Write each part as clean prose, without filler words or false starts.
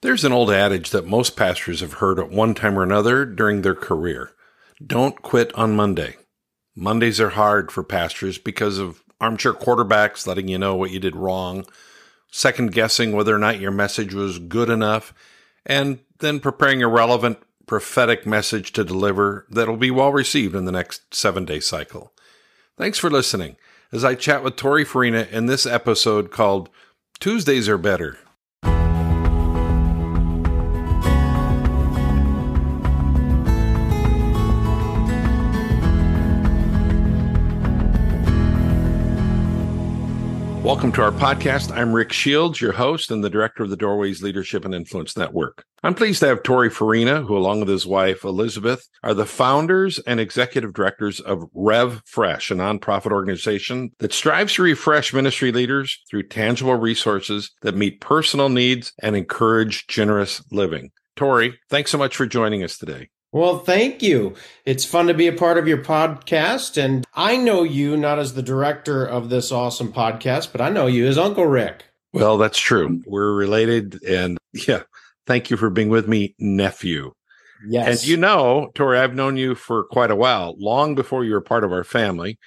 There's an old adage that most pastors have heard at one time or another during their career. Don't quit on Monday. Mondays are hard for pastors because of armchair quarterbacks letting you know what you did wrong, second-guessing whether or not your message was good enough, and then preparing a relevant prophetic message to deliver that'll be well-received in the next 7-day cycle. Thanks for listening as I chat with Tori Farina in this episode called Tuesdays Are Better. Welcome to our podcast. I'm Rick Shields, your host and the director of the Doorways Leadership and Influence Network. I'm pleased to have Tori Farina, who along with his wife, Elizabeth, are the founders and executive directors of RevFresh, a nonprofit organization that strives to refresh ministry leaders through tangible resources that meet personal needs and encourage generous living. Tori, thanks so much for joining us today. Well, thank you. It's fun to be a part of your podcast, and I know you not as the director of this awesome podcast, but I know you as Uncle Rick. Well, that's true. We're related, and yeah, thank you for being with me, nephew. Yes. And you know, Tori, I've known you for quite a while, long before you were part of our family.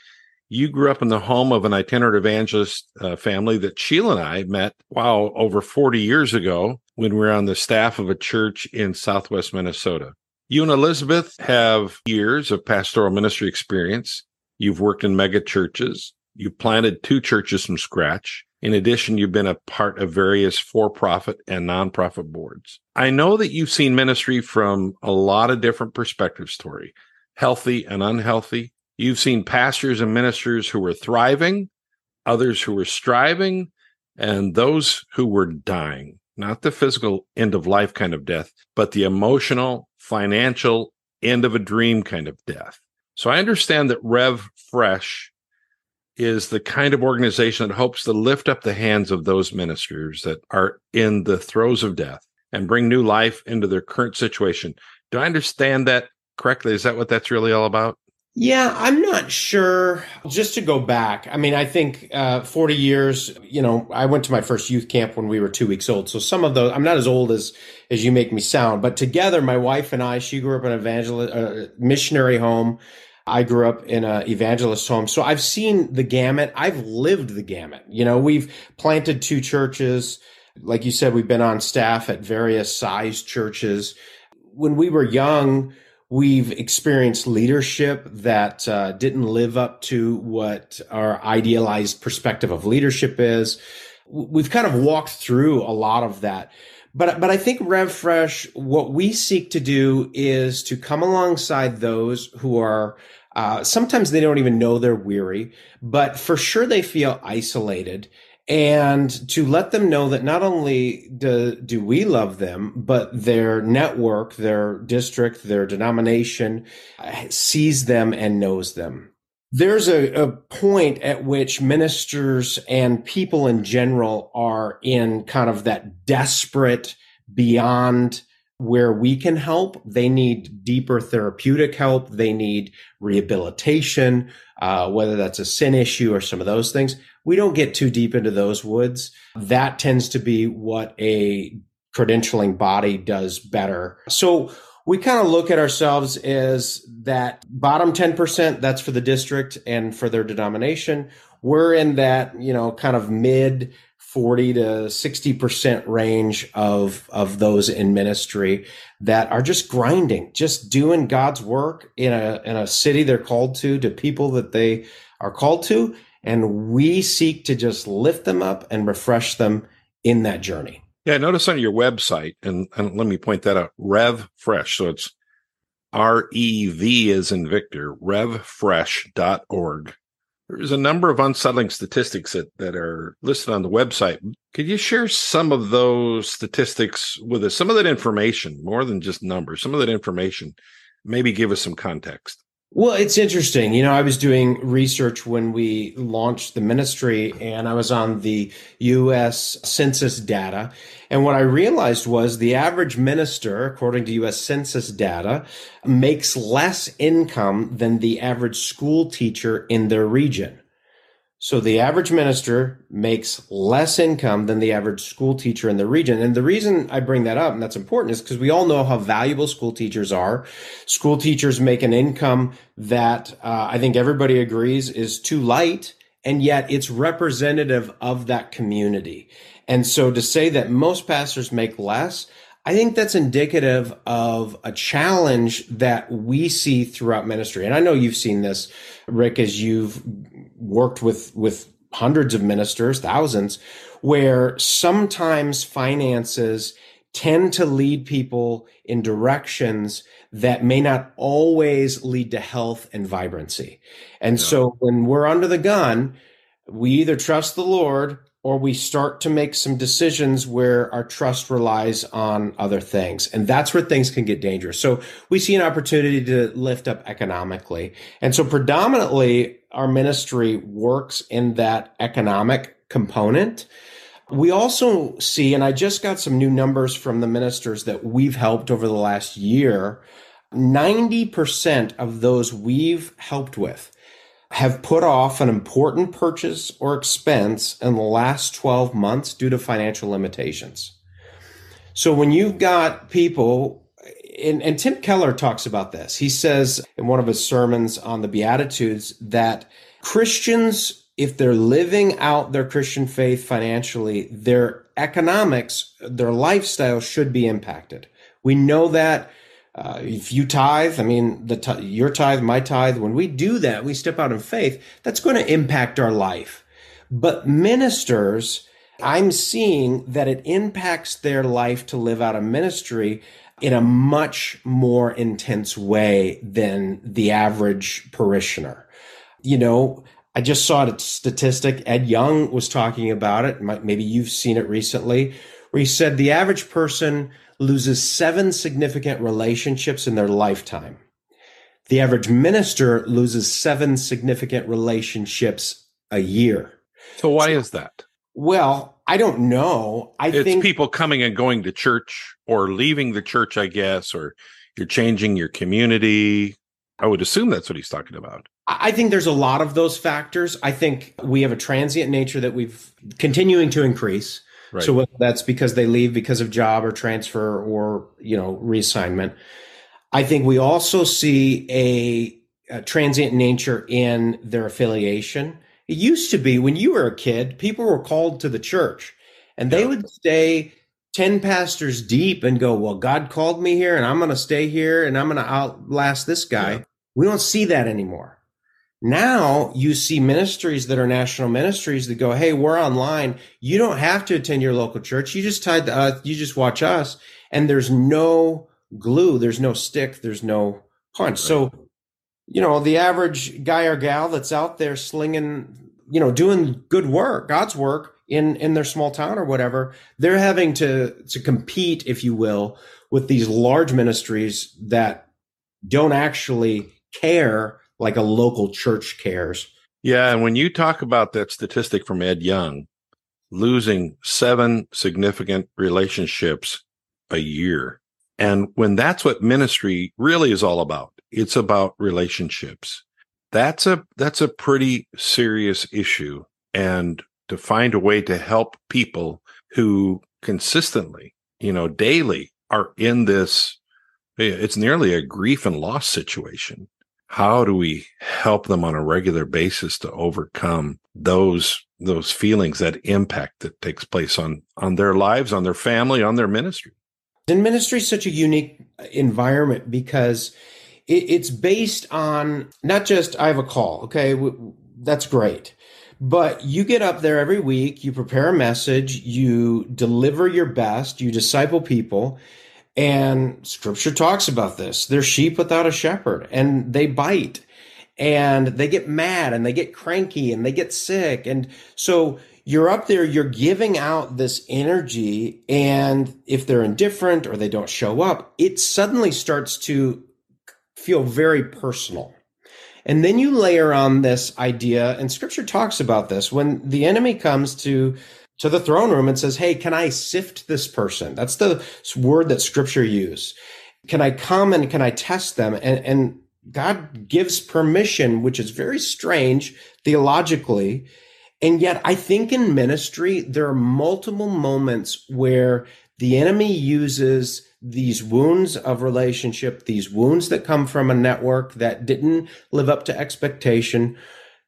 You grew up in the home of an itinerant evangelist family that Sheila and I met, over 40 years ago when we were on the staff of a church in southwest Minnesota. You and Elizabeth have years of pastoral ministry experience. You've worked in mega churches. You've planted 2 churches from scratch. In addition, you've been a part of various for-profit and nonprofit boards. I know that you've seen ministry from a lot of different perspectives, Tori, healthy and unhealthy. You've seen pastors and ministers who were thriving, others who were striving, and those who were dying. Not the physical end of life kind of death, but the emotional, financial end of a dream kind of death. So I understand that RevFresh is the kind of organization that hopes to lift up the hands of those ministers that are in the throes of death and bring new life into their current situation. Do I understand that correctly? Is that what that's really all about? Yeah, I'm not sure. Just to go back, I mean, I think 40 years, you know, I went to my first youth camp when we were 2 weeks old. So some of those, I'm not as old as you make me sound, but together, my wife and I, she grew up in an evangelist, missionary home. I grew up in an evangelist home. So I've seen the gamut. I've lived the gamut. You know, we've planted 2 churches. Like you said, we've been on staff at various size churches. When we were young, we've experienced leadership that didn't live up to what our idealized perspective of leadership is. We've kind of walked through a lot of that. But I think RevFresh, what we seek to do is to come alongside those who are, sometimes they don't even know they're weary, but for sure they feel isolated. And to let them know that not only do we love them, but their network, their district, their denomination sees them and knows them. There's a point at which ministers and people in general are in kind of that desperate beyond where we can help. They need deeper therapeutic help. They need rehabilitation, whether that's a sin issue or some of those things. We don't get too deep into those woods. That tends to be what a credentialing body does better. So we kind of look at ourselves as that bottom 10%, that's for the district and for their denomination. We're in that, you know, kind of mid 40 to 60% range of those in ministry that are just grinding, just doing God's work in a city they're called to people that they are called to. And we seek to just lift them up and refresh them in that journey. Yeah, I noticed on your website, and let me point that out, RevFresh. So it's R-E-V as in Victor, revfresh.org. There's a number of unsettling statistics that are listed on the website. Could you share some of those statistics with us? Some of that information, more than just numbers, some of that information, maybe give us some context. Well, it's interesting. You know, I was doing research when we launched the ministry, and I was on the U.S. Census data. And what I realized was the average minister, according to U.S. Census data, makes less income than the average school teacher in their region. So the average minister makes less income than the average school teacher in the region. And the reason I bring that up, and that's important, is because we all know how valuable school teachers are. School teachers make an income that I think everybody agrees is too light, and yet it's representative of that community. And so to say that most pastors make less, I think that's indicative of a challenge that we see throughout ministry. And I know you've seen this, Rick, as you've worked with hundreds of ministers, thousands, where sometimes finances tend to lead people in directions that may not always lead to health and vibrancy. And so when we're under the gun, we either trust the Lord or we start to make some decisions where our trust relies on other things. And that's where things can get dangerous. So we see an opportunity to lift up economically. And so predominantly our ministry works in that economic component. We also see, and I just got some new numbers from the ministers that we've helped over the last year, 90% of those we've helped with have put off an important purchase or expense in the last 12 months due to financial limitations. So when you've got people, and Tim Keller talks about this, he says in one of his sermons on the Beatitudes that Christians, if they're living out their Christian faith financially, their economics, their lifestyle should be impacted. We know that. If you tithe, I mean, your tithe, my tithe, when we do that, we step out in faith, that's going to impact our life. But ministers, I'm seeing that it impacts their life to live out a ministry in a much more intense way than the average parishioner. You know, I just saw a statistic, Ed Young was talking about it, maybe you've seen it recently, where he said the average person loses 7 significant relationships in their lifetime. The average minister loses 7 significant relationships a year. So why is that? Well, I don't know. I think people coming and going to church or leaving the church, I guess, or you're changing your community. I would assume that's what he's talking about. I think there's a lot of those factors. I think we have a transient nature that we've continuing to increase. Right. So whether that's because they leave because of job or transfer or, you know, reassignment. I think we also see a transient nature in their affiliation. It used to be when you were a kid, people were called to the church and they would stay 10 pastors deep and go, well, God called me here and I'm going to stay here and I'm going to outlast this guy. Yeah. We don't see that anymore. Now you see ministries that are national ministries that go, hey, we're online. You don't have to attend your local church. You just tied to us. You just watch us. And there's no glue. There's no stick. There's no punch. Right. So, you know, the average guy or gal that's out there slinging, you know, doing good work, God's work in their small town or whatever, they're having to compete, if you will, with these large ministries that don't actually care like a local church cares. Yeah, and when you talk about that statistic from Ed Young, losing 7 significant relationships a year, and when that's what ministry really is all about, it's about relationships. That's a pretty serious issue, and to find a way to help people who consistently, you know, daily are in this, it's nearly a grief and loss situation. How do we help them on a regular basis to overcome those feelings, that impact that takes place on their lives, on their family, on their ministry? And ministry is such a unique environment because it's based on not just I have a call, okay, that's great. But you get up there every week, you prepare a message, you deliver your best, you disciple people. And scripture talks about this. They're sheep without a shepherd, and they bite, and they get mad, and they get cranky, and they get sick. And so you're up there, you're giving out this energy, and if they're indifferent or they don't show up, it suddenly starts to feel very personal. And then you layer on this idea, and scripture talks about this, when the enemy comes to the throne room and says, hey, can I sift this person? That's the word that scripture use. Can I come and can I test them? And God gives permission, which is very strange theologically. And yet I think in ministry, there are multiple moments where the enemy uses these wounds of relationship, these wounds that come from a network that didn't live up to expectation,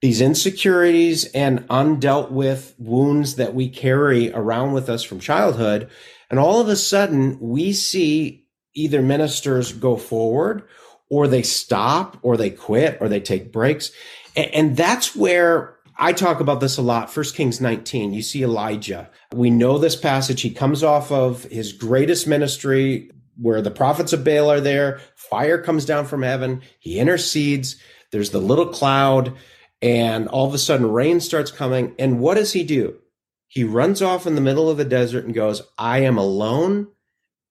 these insecurities and undealt with wounds that we carry around with us from childhood. And all of a sudden we see either ministers go forward or they stop or they quit or they take breaks. And that's where I talk about this a lot. First Kings 19, you see Elijah. We know this passage. He comes off of his greatest ministry where the prophets of Baal are there. Fire comes down from heaven. He intercedes. There's the little cloud. And all of a sudden rain starts coming. And what does he do? He runs off in the middle of the desert and goes, I am alone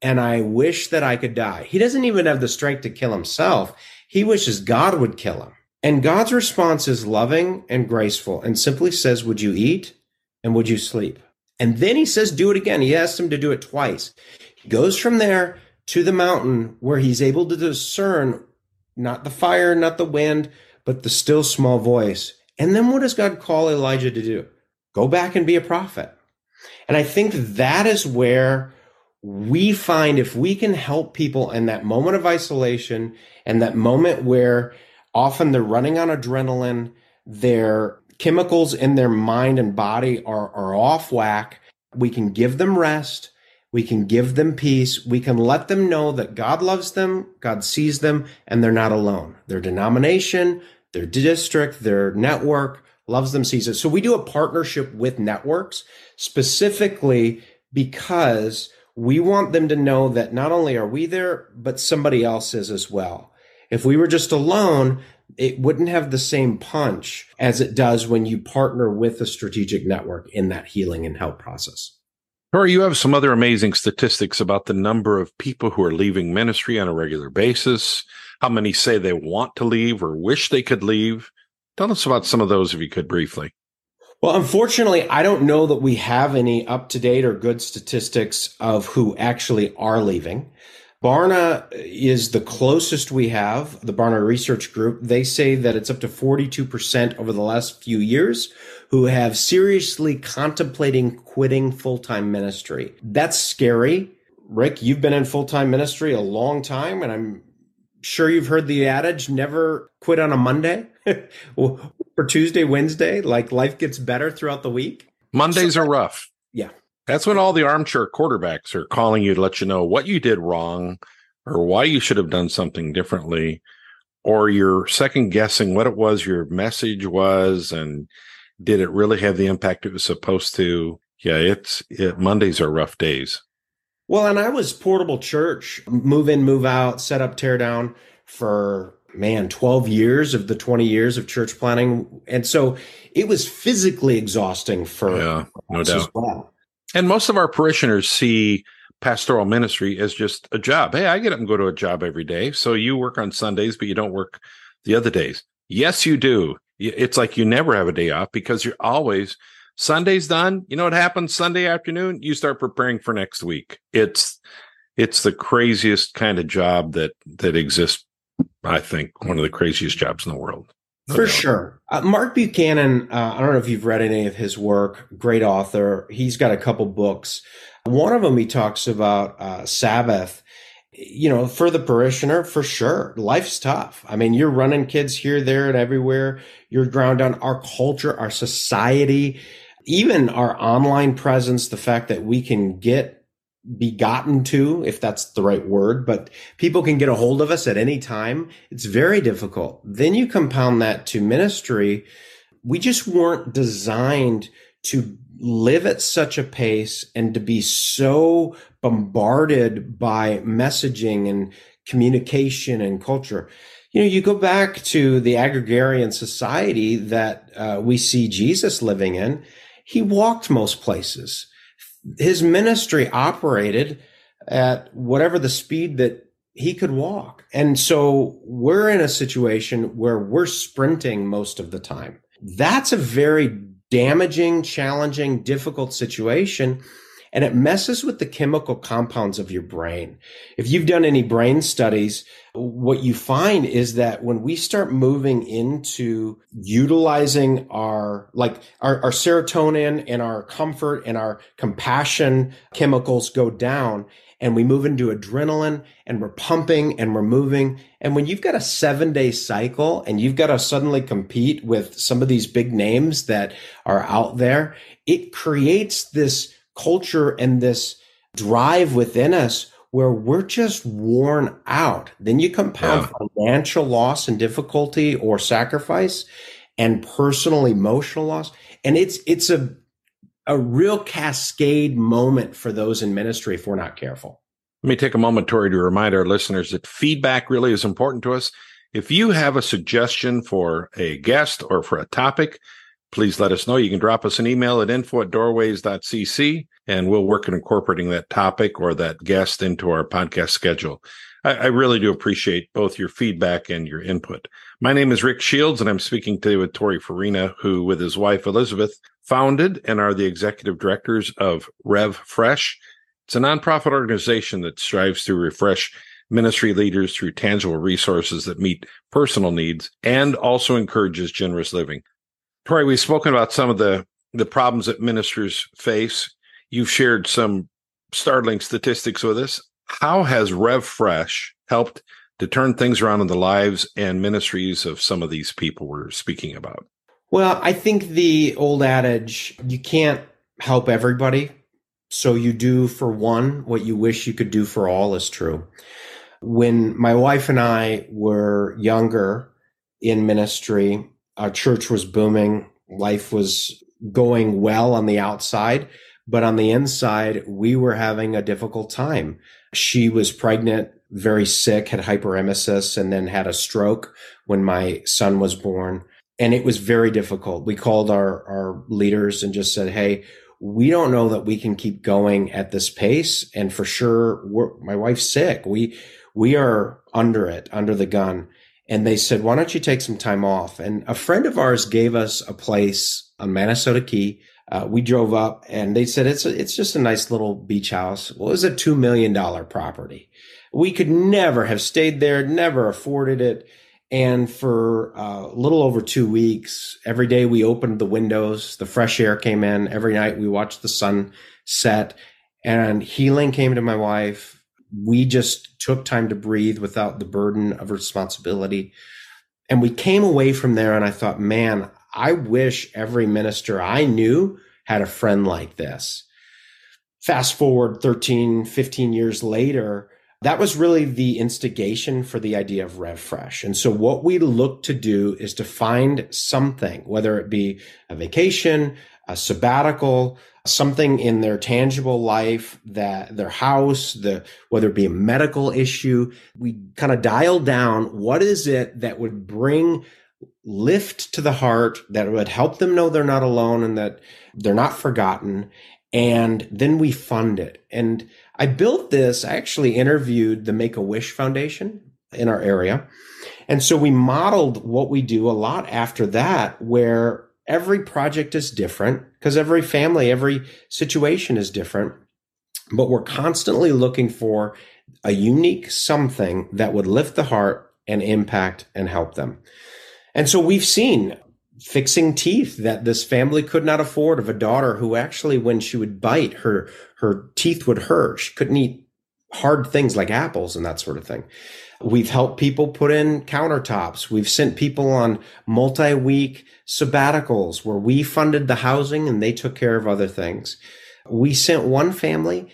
and I wish that I could die. He doesn't even have the strength to kill himself. He wishes God would kill him. And God's response is loving and graceful and simply says, would you eat and would you sleep? And then he says, do it again. He asks him to do it twice. He goes from there to the mountain where he's able to discern not the fire, not the wind, but the still small voice. And then what does God call Elijah to do? Go back and be a prophet. And I think that is where we find if we can help people in that moment of isolation and that moment where often they're running on adrenaline, their chemicals in their mind and body are off whack. We can give them rest. We can give them peace. We can let them know that God loves them, God sees them, and they're not alone. Their denomination, their district, their network loves them, sees it. So we do a partnership with networks specifically because we want them to know that not only are we there, but somebody else is as well. If we were just alone, it wouldn't have the same punch as it does when you partner with a strategic network in that healing and help process. Tori, you have some other amazing statistics about the number of people who are leaving ministry on a regular basis, how many say they want to leave or wish they could leave. Tell us about some of those, if you could, briefly. Well, unfortunately, I don't know that we have any up-to-date or good statistics of who actually are leaving. Barna is the closest we have, the Barna Research Group. They say that it's up to 42% over the last few years who have seriously contemplating quitting full-time ministry. That's scary. Rick, you've been in full-time ministry a long time, and I'm sure you've heard the adage, never quit on a Monday or Tuesday, Wednesday, like life gets better throughout the week. Mondays are rough. Yeah. That's when all the armchair quarterbacks are calling you to let you know what you did wrong or why you should have done something differently, or you're second guessing what it was your message was and did it really have the impact it was supposed to? Yeah, Mondays are rough days. Well, and I was portable church, move in, move out, set up, tear down for, 12 years of the 20 years of church planning. And so it was physically exhausting for us as well. And most of our parishioners see pastoral ministry as just a job. Hey, I get up and go to a job every day. So you work on Sundays, but you don't work the other days. Yes, you do. It's like you never have a day off because you're always, Sunday's done. You know what happens Sunday afternoon? You start preparing for next week. It's the craziest kind of job that exists. I think one of the craziest jobs in the world. For sure. Mark Buchanan, I don't know if you've read any of his work, great author. He's got a couple books. One of them, he talks about Sabbath. You know, for the parishioner, for sure, life's tough. I mean, you're running kids here, there, and everywhere. You're ground down. Our culture, our society, even our online presence, the fact that we can get begotten to, if that's the right word, but people can get a hold of us at any time. It's very difficult. Then you compound that to ministry. We just weren't designed to live at such a pace and to be so bombarded by messaging and communication and culture. You know, you go back to the agrarian society that we see Jesus living in. He walked most places. His ministry operated at whatever the speed that he could walk. And so we're in a situation where we're sprinting most of the time. That's a very damaging, challenging, difficult situation. and it messes with the chemical compounds of your brain. If you've done any brain studies, what you find is that when we start moving into utilizing our serotonin and our comfort and our compassion chemicals go down, and we move into adrenaline, and we're pumping and we're moving. And when you've got a 7-day cycle and you've got to suddenly compete with some of these big names that are out there, it creates this culture and this drive within us where we're just worn out. Then you compound financial loss and difficulty or sacrifice and personal emotional loss. And it's a real cascade moment for those in ministry if we're not careful. Let me take a moment, Tori, to remind our listeners that feedback really is important to us. If you have a suggestion for a guest or for a topic, please let us know. You can drop us an email at info@doorways.cc, and we'll work at incorporating that topic or that guest into our podcast schedule. I really do appreciate both your feedback and your input. My name is Rick Shields, and I'm speaking today with Tori Farina, who, with his wife, Elizabeth, founded and are the executive directors of RevFresh. It's a nonprofit organization that strives to refresh ministry leaders through tangible resources that meet personal needs and also encourages generous living. Tori, we've spoken about some of the problems that ministers face. You've shared some startling statistics with us. How has RevFresh helped to turn things around in the lives and ministries of some of these people we're speaking about? Well, I think the old adage, you can't help everybody, so you do for one what you wish you could do for all, is true. When my wife and I were younger in ministry, our church was booming. Life was going well on the outside, but on the inside, we were having a difficult time. She was pregnant, very sick, had hyperemesis, and then had a stroke when my son was born. And it was very difficult. We called our leaders and just said, hey, we don't know that we can keep going at this pace. And for sure, my wife's sick. We are under the gun. And they said, why don't you take some time off? And a friend of ours gave us a place on Manasota Key. We drove up and they said, it's just a nice little beach house. Well, it was a $2 million property. We could never have stayed there, never afforded it. And for a little over 2 weeks, every day we opened the windows, the fresh air came in. Every night we watched the sun set and healing came to my wife. We just took time to breathe without the burden of responsibility. And we came away from there and I thought, man, I wish every minister I knew had a friend like this. Fast forward 13, 15 years later, that was really the instigation for the idea of RevFresh. And so what we look to do is to find something, whether it be a vacation, a sabbatical, something in their tangible life, that their house, whether it be a medical issue, we kind of dial down what is it that would bring lift to the heart, that would help them know they're not alone and that they're not forgotten. And then we fund it. And I built this, I actually interviewed the Make a Wish Foundation in our area. And so we modeled what we do a lot after that, where every project is different because every family, every situation is different. But we're constantly looking for a unique something that would lift the heart and impact and help them. And so we've seen fixing teeth that this family could not afford, of a daughter who actually, when she would bite, her teeth would hurt. She couldn't eat hard things like apples and that sort of thing. We've helped people put in countertops. We've sent people on multi-week sabbaticals where we funded the housing and they took care of other things. We sent one family.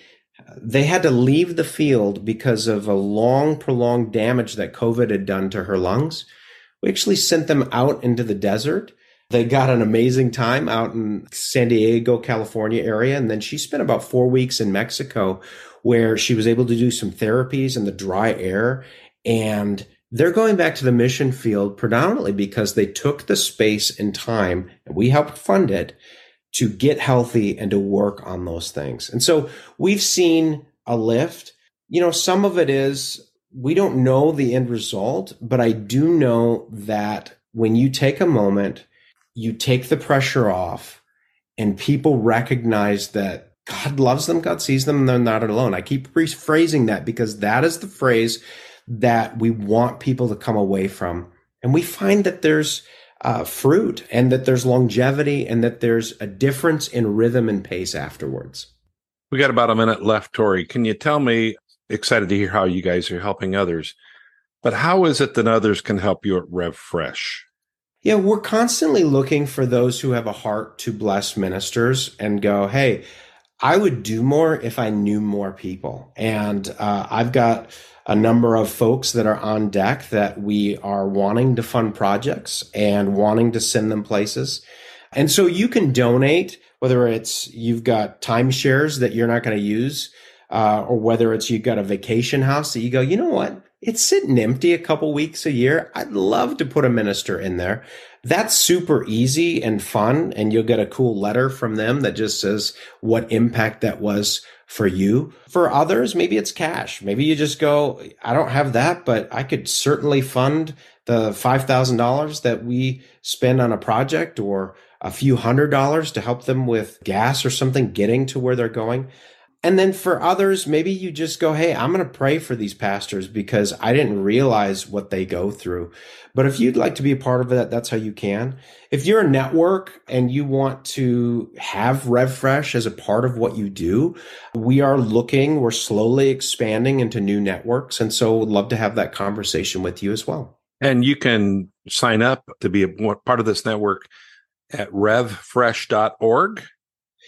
They had to leave the field because of a prolonged damage that COVID had done to her lungs. We actually sent them out into the desert. They got an amazing time out in San Diego, California area. And then she spent about 4 weeks in Mexico where she was able to do some therapies in the dry air. And they're going back to the mission field predominantly because they took the space and time, and we helped fund it, to get healthy and to work on those things. And so we've seen a lift. You know, some of it is, we don't know the end result, but I do know that when you take a moment, you take the pressure off and people recognize that God loves them, God sees them, and they're not alone. I keep rephrasing that because that is the phrase that we want people to come away from. And we find that there's fruit and that there's longevity and that there's a difference in rhythm and pace afterwards. We got about a minute left, Tori. Can you tell me, excited to hear how you guys are helping others, but how is it that others can help you at RevFresh? Yeah, we're constantly looking for those who have a heart to bless ministers and go, hey, I would do more if I knew more people. And I've got a number of folks that are on deck that we are wanting to fund projects and wanting to send them places. And so you can donate, whether it's you've got timeshares that you're not going to use, or whether it's you've got a vacation house that you go, you know what? It's sitting empty a couple weeks a year. I'd love to put a minister in there. That's super easy and fun. And you'll get a cool letter from them that just says what impact that was for you. For others, maybe it's cash. Maybe you just go, I don't have that, but I could certainly fund the $5,000 that we spend on a project or a few $100s to help them with gas or something getting to where they're going. And then for others, maybe you just go, hey, I'm going to pray for these pastors because I didn't realize what they go through. But if you'd like to be a part of that, that's how you can. If you're a network and you want to have RevFresh as a part of what you do, we are looking, we're slowly expanding into new networks. And so would love to have that conversation with you as well. And you can sign up to be a part of this network at revfresh.org.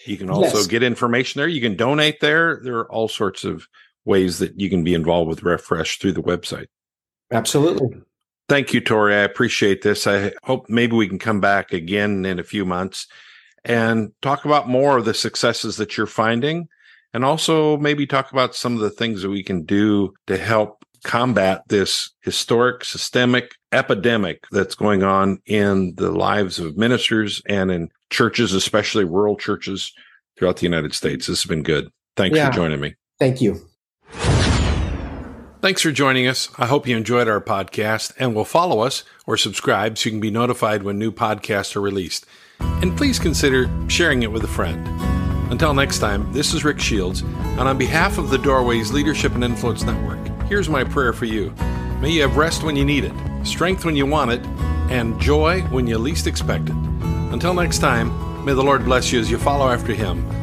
You can also get information there. You can donate there. There are all sorts of ways that you can be involved with RevFresh through the website. Absolutely. Thank you, Tori. I appreciate this. I hope maybe we can come back again in a few months and talk about more of the successes that you're finding, and also maybe talk about some of the things that we can do to help combat this historic, systemic epidemic that's going on in the lives of ministers and in churches, especially rural churches throughout the United States. This has been good. Thanks for joining me. Thank you. Thanks for joining us. I hope you enjoyed our podcast and will follow us or subscribe so you can be notified when new podcasts are released. And please consider sharing it with a friend. Until next time, this is Rick Shields, and on behalf of the Doorways Leadership and Influence Network, here's my prayer for you. May you have rest when you need it, strength when you want it, and joy when you least expect it. Until next time, may the Lord bless you as you follow after Him